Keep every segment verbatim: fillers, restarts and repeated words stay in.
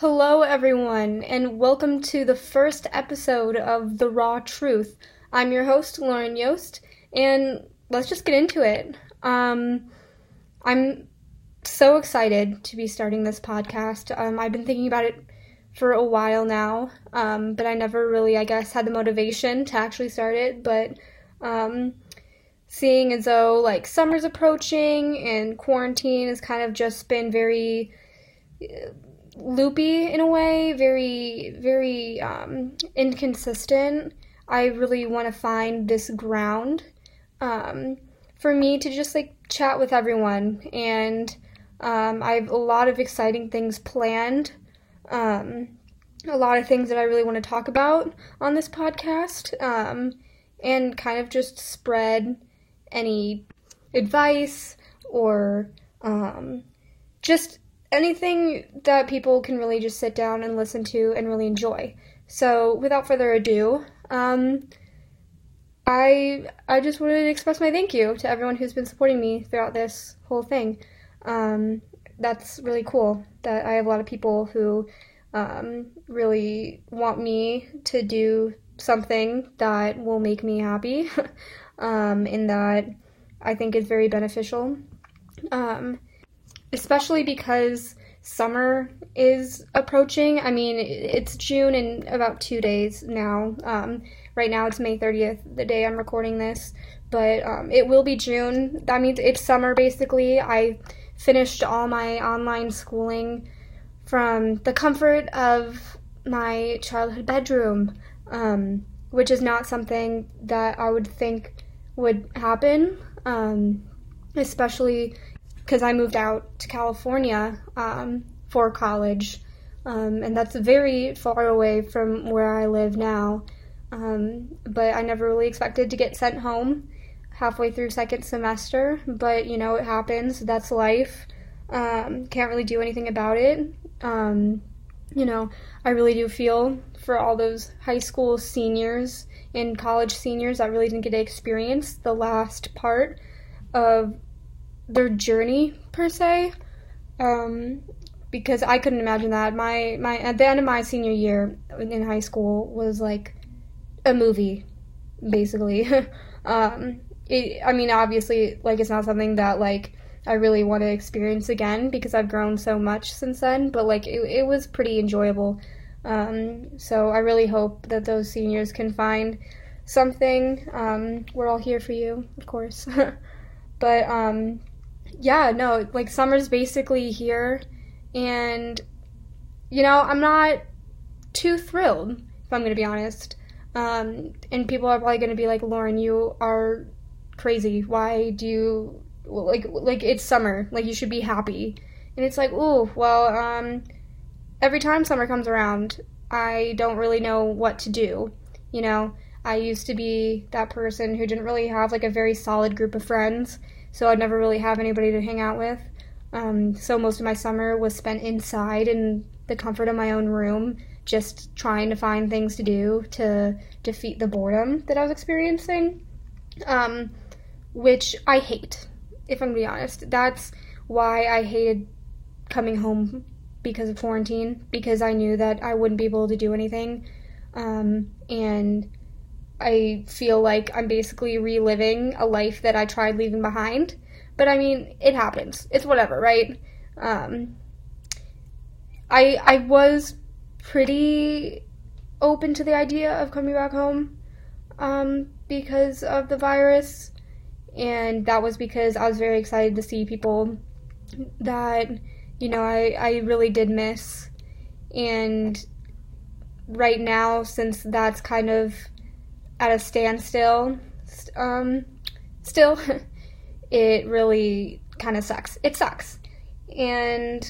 Hello everyone, and welcome to the first episode of The Raw Truth. I'm your host, Lauryn Yost, and let's just get into it. Um, I'm so excited to be starting this podcast. Um, I've been thinking about it for a while now, um, but I never really, I guess, had the motivation to actually start it, but um, seeing as though, like, summer's approaching and quarantine has kind of just been very Uh, loopy in a way, very, very um, inconsistent. I really want to find this ground um, for me to just like chat with everyone, and um, I have a lot of exciting things planned, um, a lot of things that I really want to talk about on this podcast, um, and kind of just spread any advice or um, just anything that people can really just sit down and listen to and really enjoy. So without further ado, um, I I just wanted to express my thank you to everyone who's been supporting me throughout this whole thing. Um, that's really cool that I have a lot of people who um, really want me to do something that will make me happy um, and that I think is very beneficial. Um Especially because summer is approaching. I mean, it's June in about two days now. Um, right now it's May thirtieth, the day I'm recording this, but um, it will be June. That means it's summer, basically. I finished all my online schooling from the comfort of my childhood bedroom, um, which is not something that I would think would happen, um, especially because I moved out to California um, for college, um, and that's very far away from where I live now, um, but I never really expected to get sent home halfway through second semester, but you know, it happens, that's life, um, can't really do anything about it. Um, you know, I really do feel for all those high school seniors and college seniors that really didn't get to experience the last part of their journey, per se, um, because I couldn't imagine that. My, my, at the end of my senior year in high school was like a movie, basically. um, it, I mean, obviously, like, it's not something that, like, I really want to experience again, because I've grown so much since then, but, like, it, it was pretty enjoyable. Um, so I really hope that those seniors can find something. Um, we're all here for you, of course. But, um, yeah, no, like, summer's basically here, and, you know, I'm not too thrilled, if I'm gonna be honest, um, and people are probably gonna be like, Lauryn, you are crazy, why do you, like, like, it's summer, like, you should be happy, and it's like, ooh, well, um, every time summer comes around, I don't really know what to do, you know? I used to be that person who didn't really have, like, a very solid group of friends, so I'd never really have anybody to hang out with. Um, so most of my summer was spent inside in the comfort of my own room, just trying to find things to do to defeat the boredom that I was experiencing, um, which I hate, if I'm going to be honest. That's why I hated coming home because of quarantine, because I knew that I wouldn't be able to do anything, um, and I feel like I'm basically reliving a life that I tried leaving behind, but I mean, it happens. It's whatever, right? Um, I I was pretty open to the idea of coming back home um, because of the virus, and that was because I was very excited to see people that, you know, I, I really did miss, and right now, since that's kind of at a standstill, um, still, it really kind of sucks. It sucks. And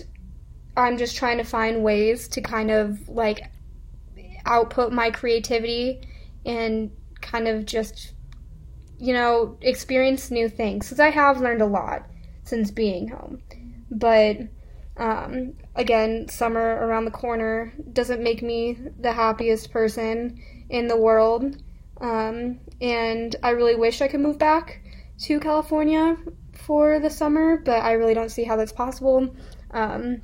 I'm just trying to find ways to kind of, like, output my creativity and kind of just, you know, experience new things. Because I have learned a lot since being home. But, um, again, summer around the corner doesn't make me the happiest person in the world. Um, and I really wish I could move back to California for the summer, but I really don't see how that's possible, um,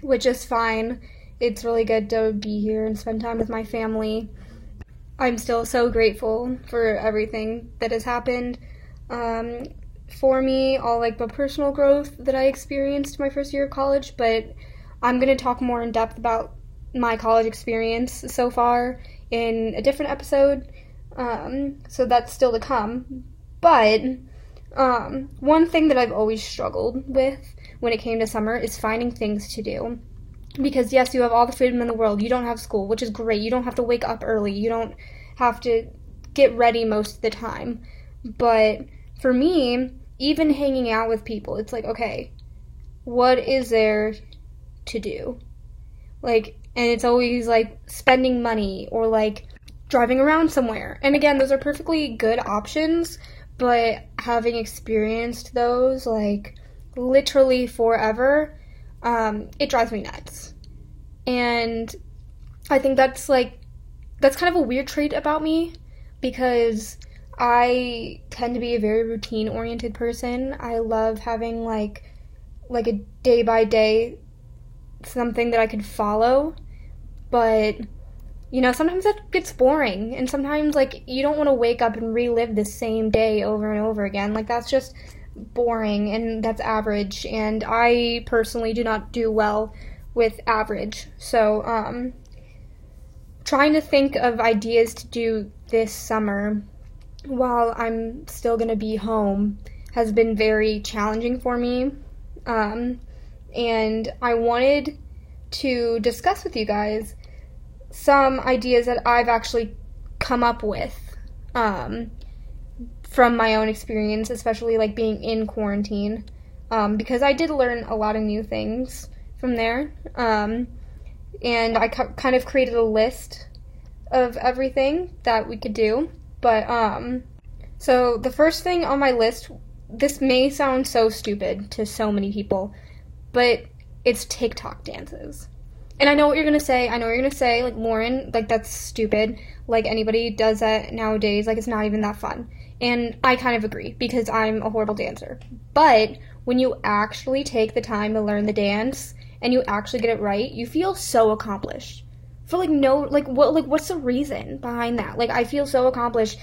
which is fine. It's really good to be here and spend time with my family. I'm still so grateful for everything that has happened um, for me, all like the personal growth that I experienced my first year of college, but I'm going to talk more in depth about my college experience so far in a different episode, um, so that's still to come. But um, one thing that I've always struggled with when it came to summer is finding things to do. Because, yes, you have all the freedom in the world. You don't have school, which is great. You don't have to wake up early. You don't have to get ready most of the time. But for me, even hanging out with people, it's like, okay, what is there to do? Like, and it's always, like, spending money or, like, driving around somewhere. And, again, those are perfectly good options, but having experienced those, like, literally forever, Um, it drives me nuts. And I think that's, like, that's kind of a weird trait about me because I tend to be a very routine-oriented person. I love having, like, like a day-by-day something that I could follow. But, you know, sometimes that gets boring. And sometimes, like, you don't want to wake up and relive the same day over and over again. Like, that's just boring, and that's average, and I personally do not do well with average. So um trying to think of ideas to do this summer while I'm still gonna be home has been very challenging for me, um and I wanted to discuss with you guys some ideas that I've actually come up with um from my own experience, especially, like, being in quarantine, um, because I did learn a lot of new things from there, um, and I cu- kind of created a list of everything that we could do, but, um, so the first thing on my list, this may sound so stupid to so many people, but it's TikTok dances. And I know what you're gonna say, I know what you're gonna say, like, Lauryn, like, that's stupid, like, anybody does that nowadays, like, it's not even that fun. And I kind of agree, because I'm a horrible dancer. But when you actually take the time to learn the dance, and you actually get it right, you feel so accomplished. For, like, no, like, what, like, what's the reason behind that? Like, I feel so accomplished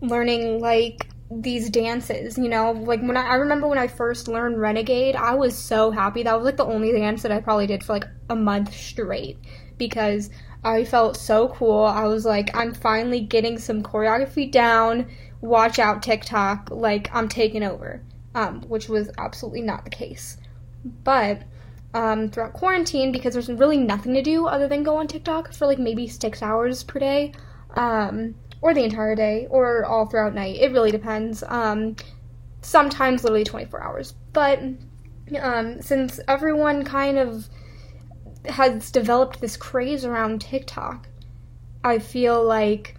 learning, like, these dances, you know? Like, when I, I remember when I first learned Renegade, I was so happy. That was, like, the only dance that I probably did for, like, a month straight, because I felt so cool. I was like, I'm finally getting some choreography down. Watch out, TikTok, like, I'm taking over, um, which was absolutely not the case. But um, throughout quarantine, because there's really nothing to do other than go on TikTok for, like, maybe six hours per day, um, or the entire day, or all throughout night. It really depends. Um, sometimes literally twenty-four hours. But um, since everyone kind of has developed this craze around TikTok, I feel like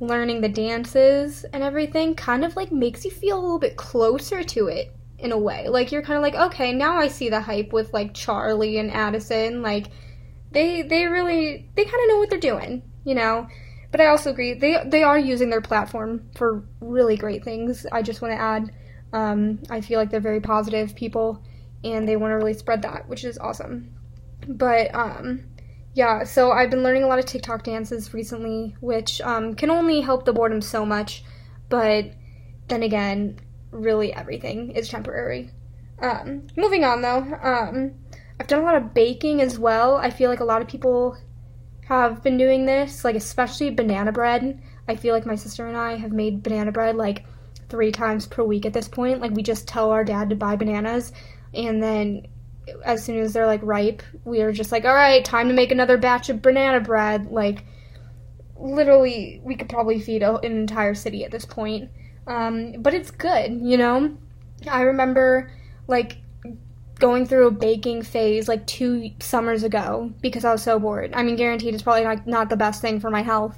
learning the dances and everything kind of, like, makes you feel a little bit closer to it in a way. Like, you're kind of like, okay, now I see the hype with, like, Charlie and Addison. Like, they they really, they kind of know what they're doing, you know? But I also agree, they they are using their platform for really great things. I just want to add, um, I feel like they're very positive people, and they want to really spread that, which is awesome. But, um... yeah, so I've been learning a lot of TikTok dances recently, which um, can only help the boredom so much, but then again, really everything is temporary. Um, moving on, though, um, I've done a lot of baking as well. I feel like a lot of people have been doing this, like, especially banana bread. I feel like my sister and I have made banana bread, like, three times per week at this point. Like, we just tell our dad to buy bananas, and then as soon as they're, like, ripe, we are just like, all right, time to make another batch of banana bread. Like, literally, we could probably feed a, an entire city at this point. Um, but it's good, you know? I remember, like, going through a baking phase, like, two summers ago because I was so bored. I mean, guaranteed, it's probably not, not the best thing for my health.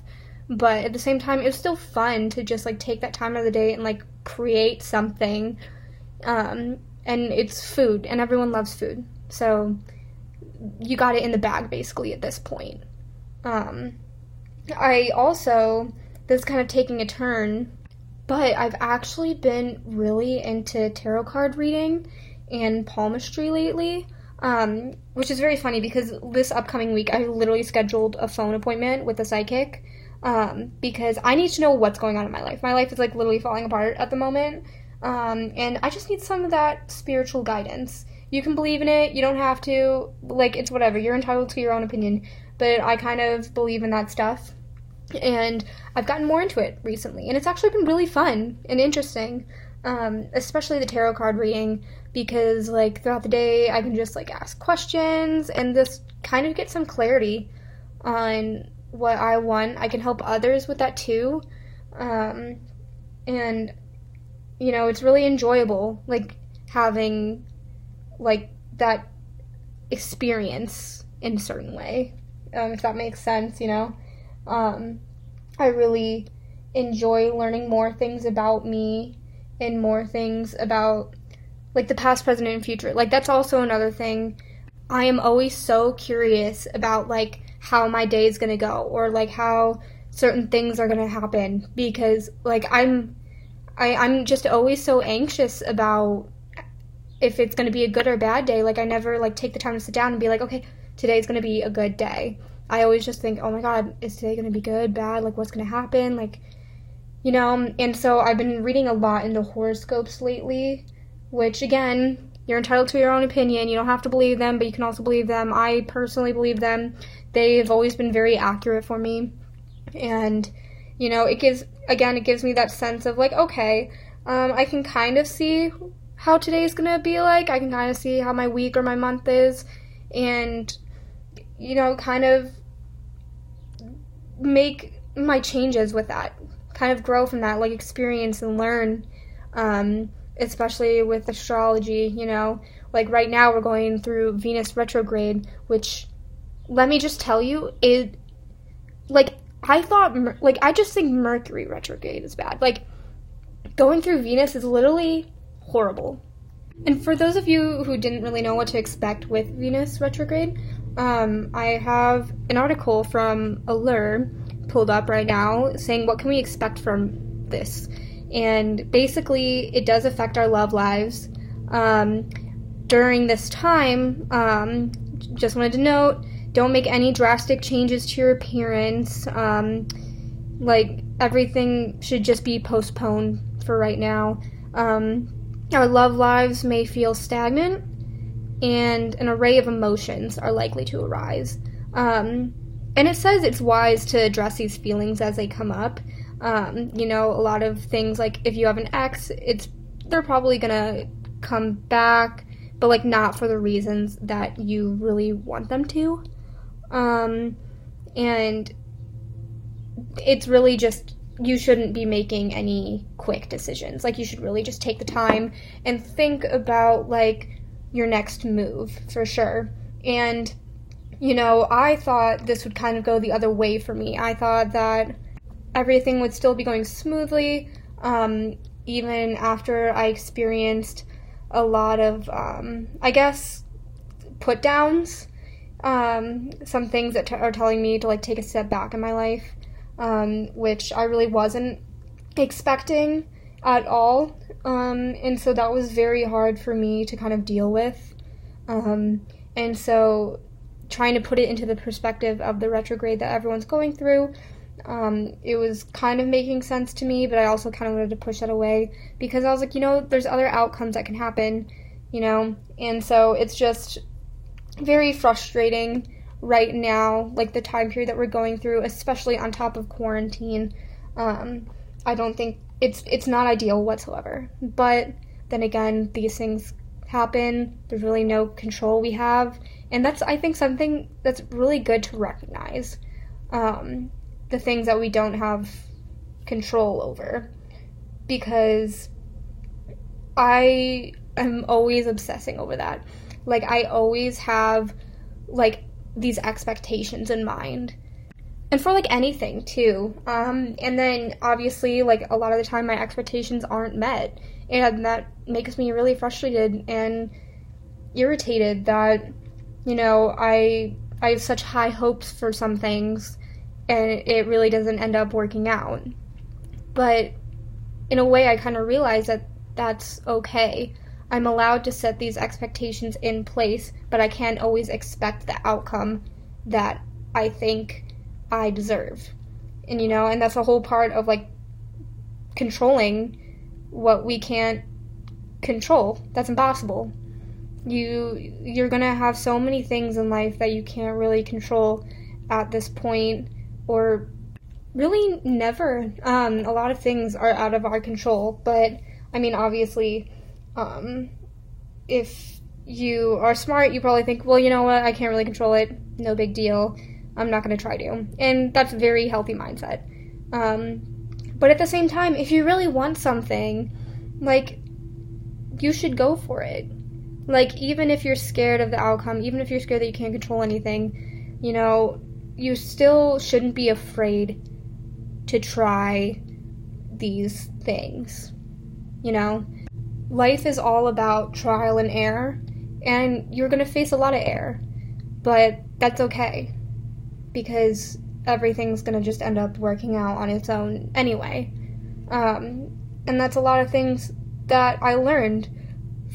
But at the same time, it was still fun to just, like, take that time of the day and, like, create something. Um... And it's food, and everyone loves food. So you got it in the bag, basically, at this point. Um, I also, this is kind of taking a turn, but I've actually been really into tarot card reading and palmistry lately. um, which is very funny because this upcoming week I literally scheduled a phone appointment with a psychic um, because I need to know what's going on in my life. My life is, like, literally falling apart at the moment, um, and I just need some of that spiritual guidance. You can believe in it. You don't have to. Like, it's whatever. You're entitled to your own opinion, but I kind of believe in that stuff. And I've gotten more into it recently, and it's actually been really fun and interesting, um, especially the tarot card reading, because, like, throughout the day I can just, like, ask questions and just kind of get some clarity on what I want. I can help others with that too, um, and, you know, it's really enjoyable, like, having, like, that experience in a certain way, um, if that makes sense, you know? Um, I really enjoy learning more things about me and more things about, like, the past, present, and future. Like, that's also another thing. I am always so curious about, like, how my day is going to go or, like, how certain things are going to happen because, like, I'm, I, I'm just always so anxious about if it's going to be a good or bad day. Like, I never, like, take the time to sit down and be like, okay, today's going to be a good day. I always just think, oh my god, is today going to be good, bad, like, what's going to happen, like, you know, and so I've been reading a lot into horoscopes lately, which, again, you're entitled to your own opinion, you don't have to believe them, but you can also believe them. I personally believe them. They have always been very accurate for me, and, you know, it gives, again, it gives me that sense of, like, okay, um, I can kind of see how today's going to be like, I can kind of see how my week or my month is, and, you know, kind of make my changes with that, kind of grow from that, like, experience and learn, um, especially with astrology, you know, like, right now we're going through Venus retrograde, which, let me just tell you, it, like, I thought, like, I just think Mercury retrograde is bad, like, going through Venus is literally horrible. And for those of you who didn't really know what to expect with Venus retrograde, Um, I have an article from Allure pulled up right now saying what can we expect from this, and basically it does affect our love lives. Um, during this time, um, just wanted to note, don't make any drastic changes to your appearance, um, like, everything should just be postponed for right now. Um, our love lives may feel stagnant, and an array of emotions are likely to arise. Um, and it says it's wise to address these feelings as they come up. Um, you know, a lot of things, like, if you have an ex, it's they're probably gonna come back, but, like, not for the reasons that you really want them to. Um, and it's really just, you shouldn't be making any quick decisions. Like, you should really just take the time and think about, like, your next move, for sure. And, you know, I thought this would kind of go the other way for me. I thought that everything would still be going smoothly, um, even after I experienced a lot of, um, I guess, put-downs, um, some things that t- are telling me to, like, take a step back in my life, um, which I really wasn't expecting at all. Um, and so that was very hard for me to kind of deal with, um, and so trying to put it into the perspective of the retrograde that everyone's going through, um, it was kind of making sense to me, but I also kind of wanted to push that away, because I was like, you know, there's other outcomes that can happen, you know, and so it's just very frustrating right now, like, the time period that we're going through, especially on top of quarantine. um, I don't think It's it's not ideal whatsoever, but then again, these things happen, there's really no control we have, and that's, I think, something that's really good to recognize, um, the things that we don't have control over, because I am always obsessing over that. Like, I always have, like, these expectations in mind. And for, like, anything, too. Um, and then, obviously, like, a lot of the time my expectations aren't met. And that makes me really frustrated and irritated that, you know, I I have such high hopes for some things, and it really doesn't end up working out. But, in a way, I kind of realize that that's okay. I'm allowed to set these expectations in place, but I can't always expect the outcome that I think I deserve. And, you know, and that's a whole part of, like, controlling what we can't control. That's impossible. You, you're going to have so many things in life that you can't really control at this point, or really never. Um, a lot of things are out of our control, but, I mean, obviously, um, if you are smart, you probably think, well, you know what, I can't really control it, no big deal, I'm not going to try to. And that's a very healthy mindset. Um, but at the same time, if you really want something, like, you should go for it. Like, even if you're scared of the outcome, even if you're scared that you can't control anything, you know, you still shouldn't be afraid to try these things, you know? Life is all about trial and error, and you're going to face a lot of error, but that's okay, because everything's going to just end up working out on its own anyway. Um, and that's a lot of things that I learned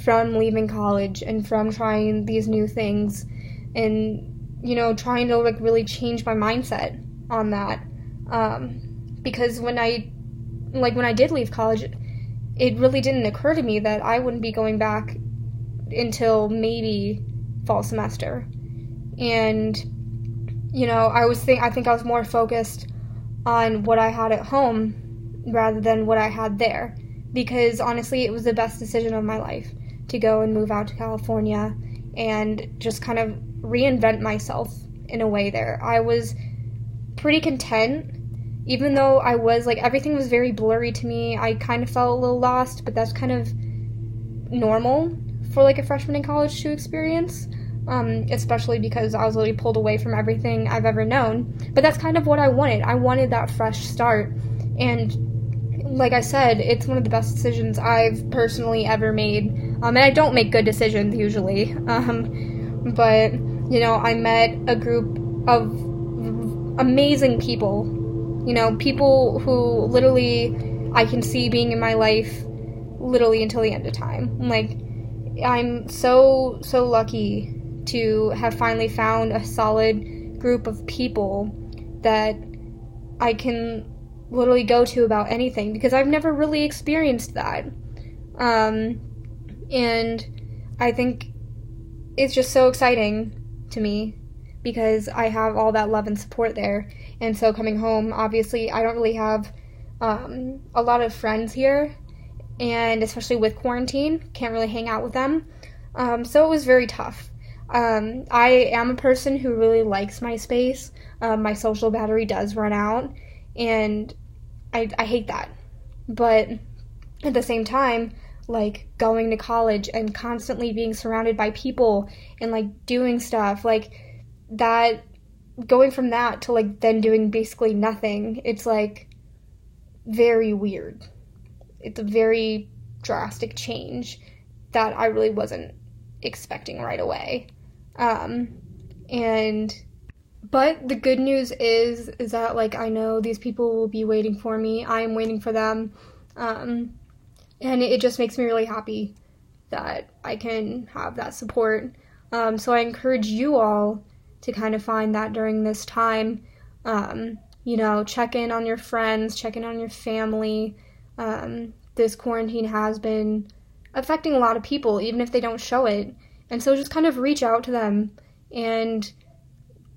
from leaving college and from trying these new things and, you know, trying to, like, really change my mindset on that. Um, because when I, like, when I did leave college, it really didn't occur to me that I wouldn't be going back until maybe fall semester. And, you know, I was think I think I was more focused on what I had at home rather than what I had there, because honestly, it was the best decision of my life to go and move out to California and just kind of reinvent myself in a way there. I was pretty content, even though I was, like, everything was very blurry to me. I kind of felt a little lost, but that's kind of normal for, like, a freshman in college to experience, um, especially because I was literally pulled away from everything I've ever known. But that's kind of what I wanted. I wanted that fresh start, and like I said, it's one of the best decisions I've personally ever made, um, and I don't make good decisions usually, um, but, you know, I met a group of amazing people. You know, people who literally I can see being in my life literally until the end of time. Like, I'm so, so lucky to have finally found a solid group of people that I can literally go to about anything, because I've never really experienced that. Um, and I think it's just so exciting to me, because I have all that love and support there. And so coming home, obviously, I don't really have um, a lot of friends here, and especially with quarantine, can't really hang out with them. Um, so it was very tough. Um, I am a person who really likes my space. Um, my social battery does run out, and I, I hate that. But at the same time, like, going to college and constantly being surrounded by people and, like, doing stuff, like, that... going from that to, like, then doing basically nothing, it's, like, very weird. It's a very drastic change that I really wasn't expecting right away. Um, and, but the good news is, is that, like, I know these people will be waiting for me. I am waiting for them. Um, and it just makes me really happy that I can have that support. Um, so I encourage you all to kind of find that during this time, um, you know, check in on your friends, check in on your family. Um, this quarantine has been affecting a lot of people, even if they don't show it. And so just kind of reach out to them and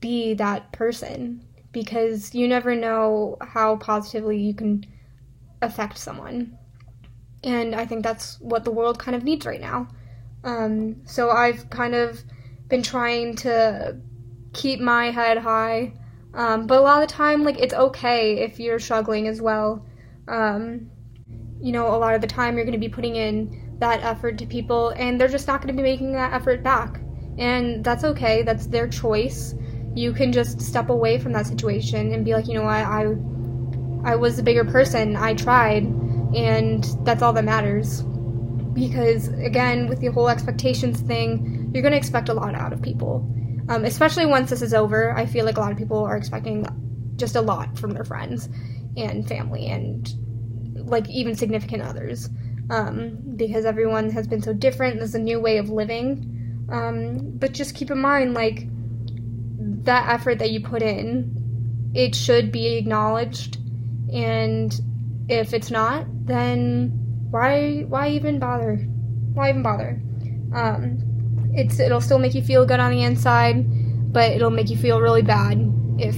be that person, because you never know how positively you can affect someone. And I think that's what the world kind of needs right now. Um, so I've kind of been trying to keep my head high, um, but a lot of the time, like, it's okay if you're struggling as well. Um, you know, a lot of the time you're going to be putting in that effort to people, and they're just not going to be making that effort back, and that's okay. That's their choice. You can just step away from that situation and be like, you know what, I, I was the bigger person, I tried, and that's all that matters. Because, again, with the whole expectations thing, you're going to expect a lot out of people. Um, especially once this is over, I feel like a lot of people are expecting just a lot from their friends and family and, like, even significant others. um, because everyone has been so different. There's a new way of living. Um, but just keep in mind, like, that effort that you put in, it should be acknowledged. And if it's not, then why why even bother? Why even bother? Um, it's it'll still make you feel good on the inside, but it'll make you feel really bad if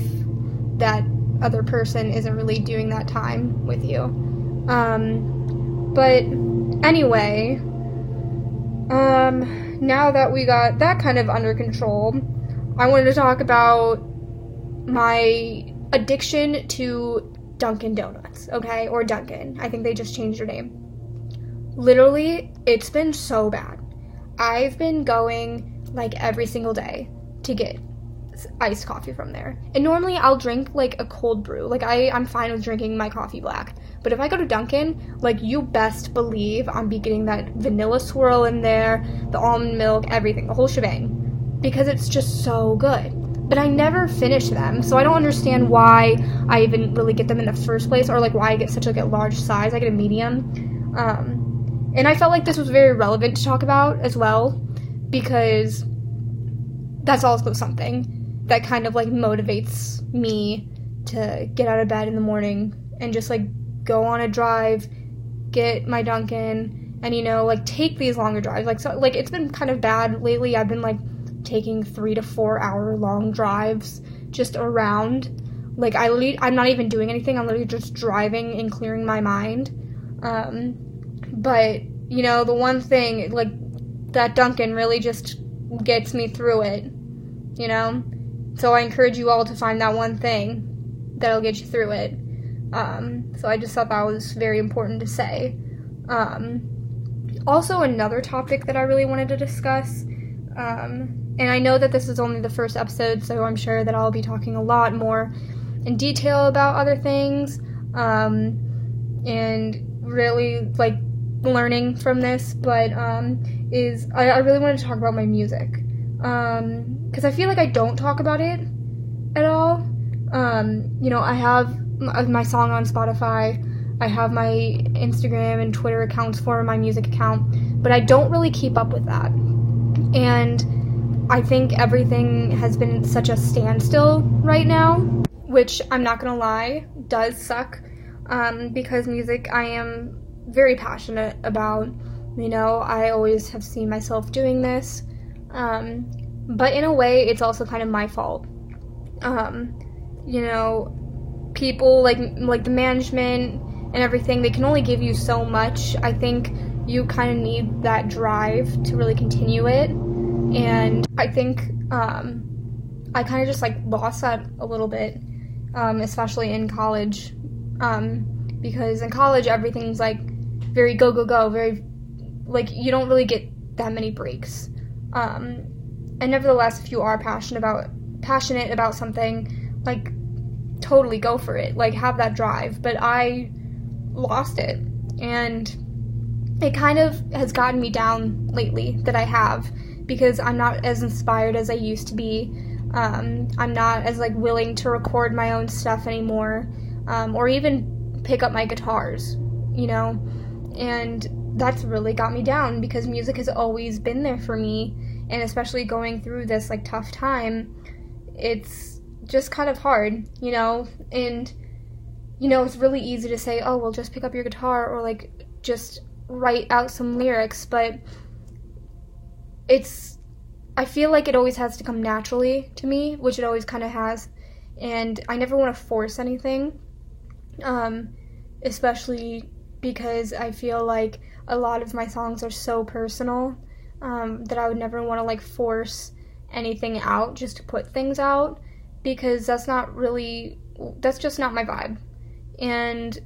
that other person isn't really doing that time with you. Um, but anyway, um, now that we got that kind of under control, I wanted to talk about my addiction to Dunkin' Donuts, okay? Or Dunkin'. I think they just changed their name. Literally, it's been so bad. I've been going, like, every single day to get iced coffee from there. And normally I'll drink, like, a cold brew. Like, I, I'm fine with drinking my coffee black. But if I go to Dunkin', like, you best believe I'll be getting that vanilla swirl in there, the almond milk, everything, the whole shebang. Because it's just so good. But I never finish them, so I don't understand why I even really get them in the first place, or, like, why I get such, like, a large size. I get a medium. Um, and I felt like this was very relevant to talk about as well, because that's also something that kind of, like, motivates me to get out of bed in the morning and just, like, go on a drive, get my Dunkin', and, you know, like, take these longer drives. Like, so, like, it's been kind of bad lately. I've been, like, taking three to four hour long drives just around. Like, I le- I'm not even doing anything. I'm literally just driving and clearing my mind. Um, but, you know, the one thing, like, that Dunkin' really just gets me through it, you know? So I encourage you all to find that one thing that'll get you through it. Um, so I just thought that was very important to say. Um, also, another topic that I really wanted to discuss, um, and I know that this is only the first episode, so I'm sure that I'll be talking a lot more in detail about other things, um, and really, like, learning from this, but um, is I, I really wanted to talk about my music. Um, because I feel like I don't talk about it at all. Um, you know, I have my song on Spotify, I have my Instagram and Twitter accounts for my music account, but I don't really keep up with that. And I think everything has been such a standstill right now, which I'm not gonna lie, does suck, um, because music I am very passionate about. You know, I always have seen myself doing this. Um, but in a way, it's also kind of my fault. Um, you know, people, like, like the management and everything, they can only give you so much. I think you kind of need that drive to really continue it. And I think, um, I kind of just, like, lost that a little bit, um, especially in college. Um, because in college, everything's, like, very go, go, go, very, like, you don't really get that many breaks. Um, and nevertheless, if you are passionate about, passionate about something, like, totally go for it, like, have that drive, but I lost it, and it kind of has gotten me down lately that I have, because I'm not as inspired as I used to be, um, I'm not as, like, willing to record my own stuff anymore, um, or even pick up my guitars, you know, and that's really got me down, because music has always been there for me, and especially going through this, like, tough time, it's just kind of hard, you know, and, you know, it's really easy to say, oh, well, just pick up your guitar, or, like, just write out some lyrics, but it's, I feel like it always has to come naturally to me, which it always kind of has, and I never want to force anything, um, especially because I feel like a lot of my songs are so personal, um, that I would never want to, like, force anything out just to put things out, because that's not really, that's just not my vibe, and,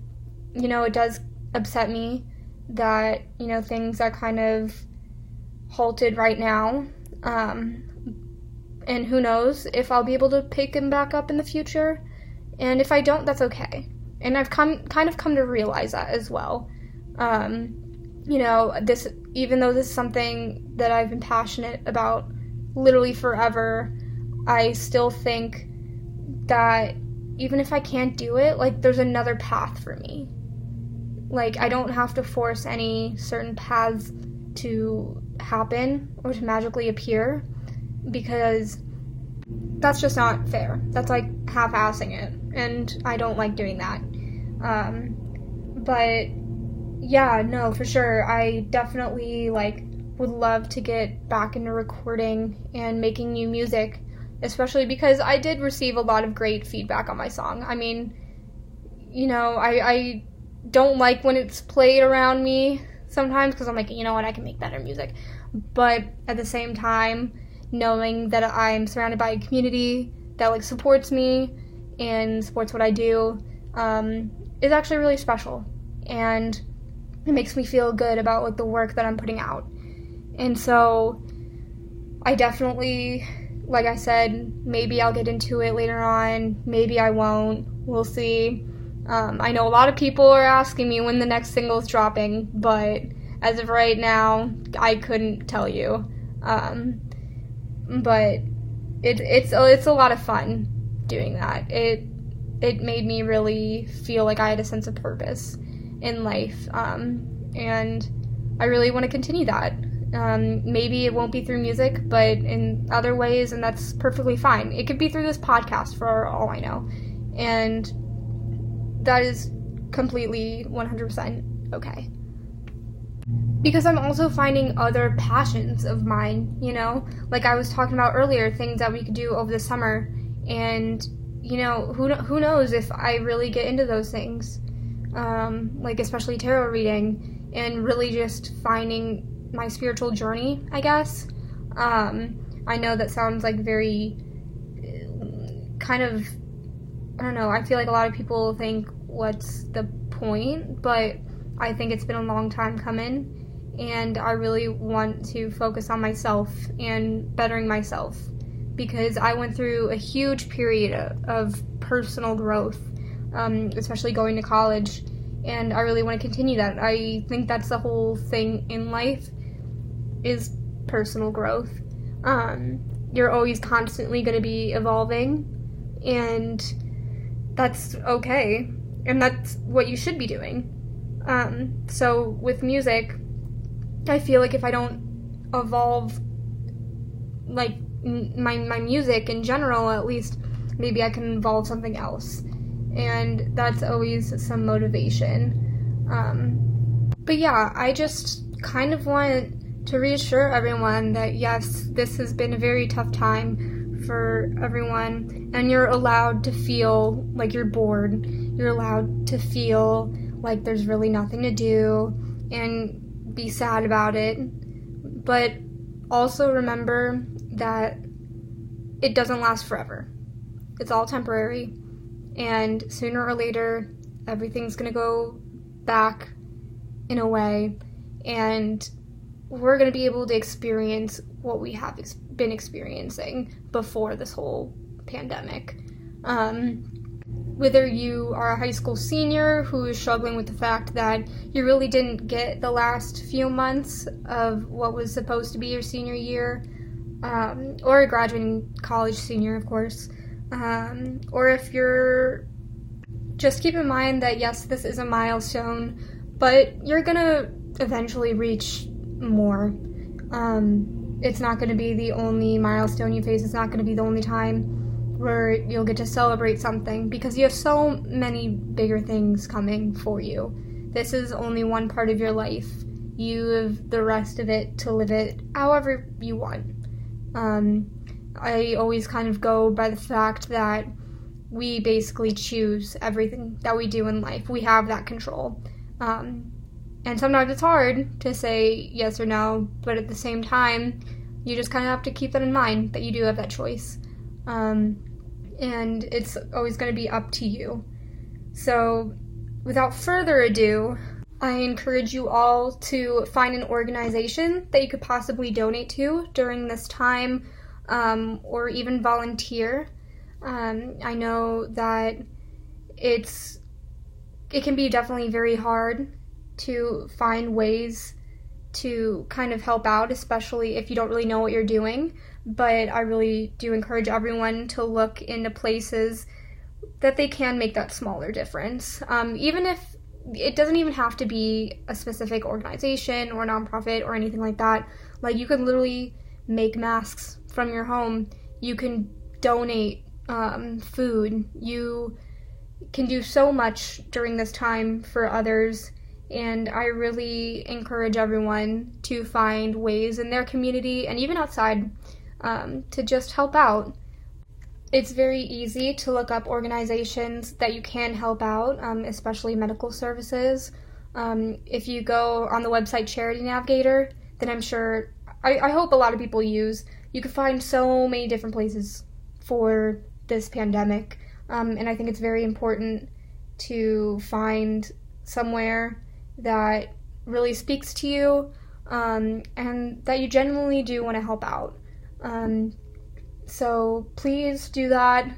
you know, it does upset me that, you know, things are kind of halted right now, um, and who knows if I'll be able to pick them back up in the future, and if I don't, that's okay. And I've come, kind of come to realize that as well. Um, you know, this, even though this is something that I've been passionate about literally forever, I still think that even if I can't do it, like, there's another path for me. Like, I don't have to force any certain paths to happen or to magically appear, because that's just not fair. That's like half-assing it, and I don't like doing that. Um, but yeah, no, for sure. I definitely like would love to get back into recording and making new music, especially because I did receive a lot of great feedback on my song. I mean, you know, I, I don't like when it's played around me sometimes, because I'm like, you know what, I can make better music. But at the same time, knowing that I'm surrounded by a community that like supports me and supports what I do um, is actually really special, and it makes me feel good about like the work that I'm putting out. And so I definitely, like I said, maybe I'll get into it later on, maybe I won't, we'll see. Um, I know a lot of people are asking me when the next single is dropping, but as of right now, I couldn't tell you. Um, but it, it's it's a lot of fun doing that. It it made me really feel like I had a sense of purpose in life, um, and I really want to continue that. Um, maybe it won't be through music, but in other ways, and that's perfectly fine. It could be through this podcast, for all I know, and that is completely one hundred percent okay. Because I'm also finding other passions of mine, you know? Like I was talking about earlier, things that we could do over the summer, and, you know, who who knows if I really get into those things. Um, like especially tarot reading, and really just finding my spiritual journey, I guess. Um, I know that sounds like very kind of, I don't know, I feel like a lot of people think, what's the point? But I think it's been a long time coming, and I really want to focus on myself and bettering myself, because I went through a huge period of personal growth, um, especially going to college, and I really want to continue that. I think that's the whole thing in life, is personal growth. Um, you're always constantly going to be evolving, and that's okay, and that's what you should be doing. Um, so with music, I feel like if I don't evolve, like, n- my my music in general, at least, maybe I can evolve something else, and that's always some motivation. Um, but yeah, I just kind of want to reassure everyone that yes, this has been a very tough time for everyone, and you're allowed to feel like you're bored, you're allowed to feel like there's really nothing to do and be sad about it, but also remember that it doesn't last forever. It's all temporary, and sooner or later everything's gonna go back in a way, and we're gonna be able to experience what we have ex- been experiencing before this whole pandemic. Um, Whether you are a high school senior who is struggling with the fact that you really didn't get the last few months of what was supposed to be your senior year, um, or a graduating college senior, of course, um, or if you're, just keep in mind that yes, this is a milestone, but you're gonna eventually reach more. Um, it's not gonna be the only milestone you face, it's not gonna be the only time where you'll get to celebrate something, because you have so many bigger things coming for you. This is only one part of your life. You have the rest of it to live it however you want. Um, I always kind of go by the fact that we basically choose everything that we do in life. We have that control. Um, and sometimes it's hard to say yes or no, but at the same time, you just kind of have to keep that in mind, that you do have that choice. Um, and it's always going to be up to you. So, without further ado, I encourage you all to find an organization that you could possibly donate to during this time, um, or even volunteer. Um, I know that it's, it can be definitely very hard to find ways to kind of help out, especially if you don't really know what you're doing. But I really do encourage everyone to look into places that they can make that smaller difference. Um, even if it doesn't even have to be a specific organization or nonprofit or anything like that. Like, you could literally make masks from your home. You can donate um, food. You can do so much during this time for others. And I really encourage everyone to find ways in their community and even outside um, to just help out. It's very easy to look up organizations that you can help out, um, especially medical services. Um, if you go on the website Charity Navigator, then I'm sure, I, I hope a lot of people use, you can find so many different places for this pandemic. Um, and I think it's very important to find somewhere that really speaks to you um, and that you genuinely do want to help out. Um, So please do that.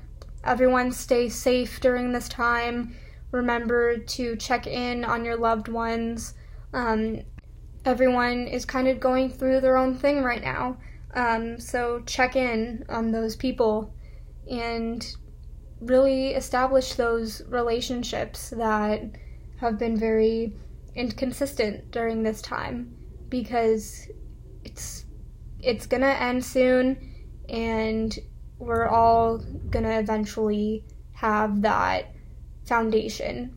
Everyone stay safe during this time. Remember to check in on your loved ones. Um, everyone is kind of going through their own thing right now. Um, so check in on those people and really establish those relationships that have been very inconsistent during this time, because it's it's gonna end soon. And we're all gonna eventually have that foundation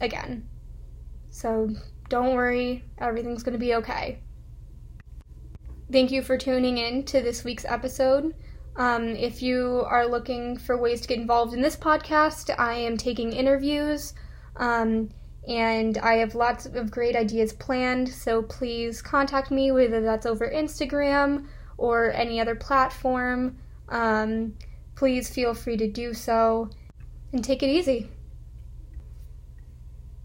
again. So don't worry, everything's gonna be okay. Thank you for tuning in to this week's episode. Um, if you are looking for ways to get involved in this podcast, I am taking interviews, um, and I have lots of great ideas planned, so please contact me, whether that's over Instagram or any other platform. Um, please feel free to do so, and take it easy.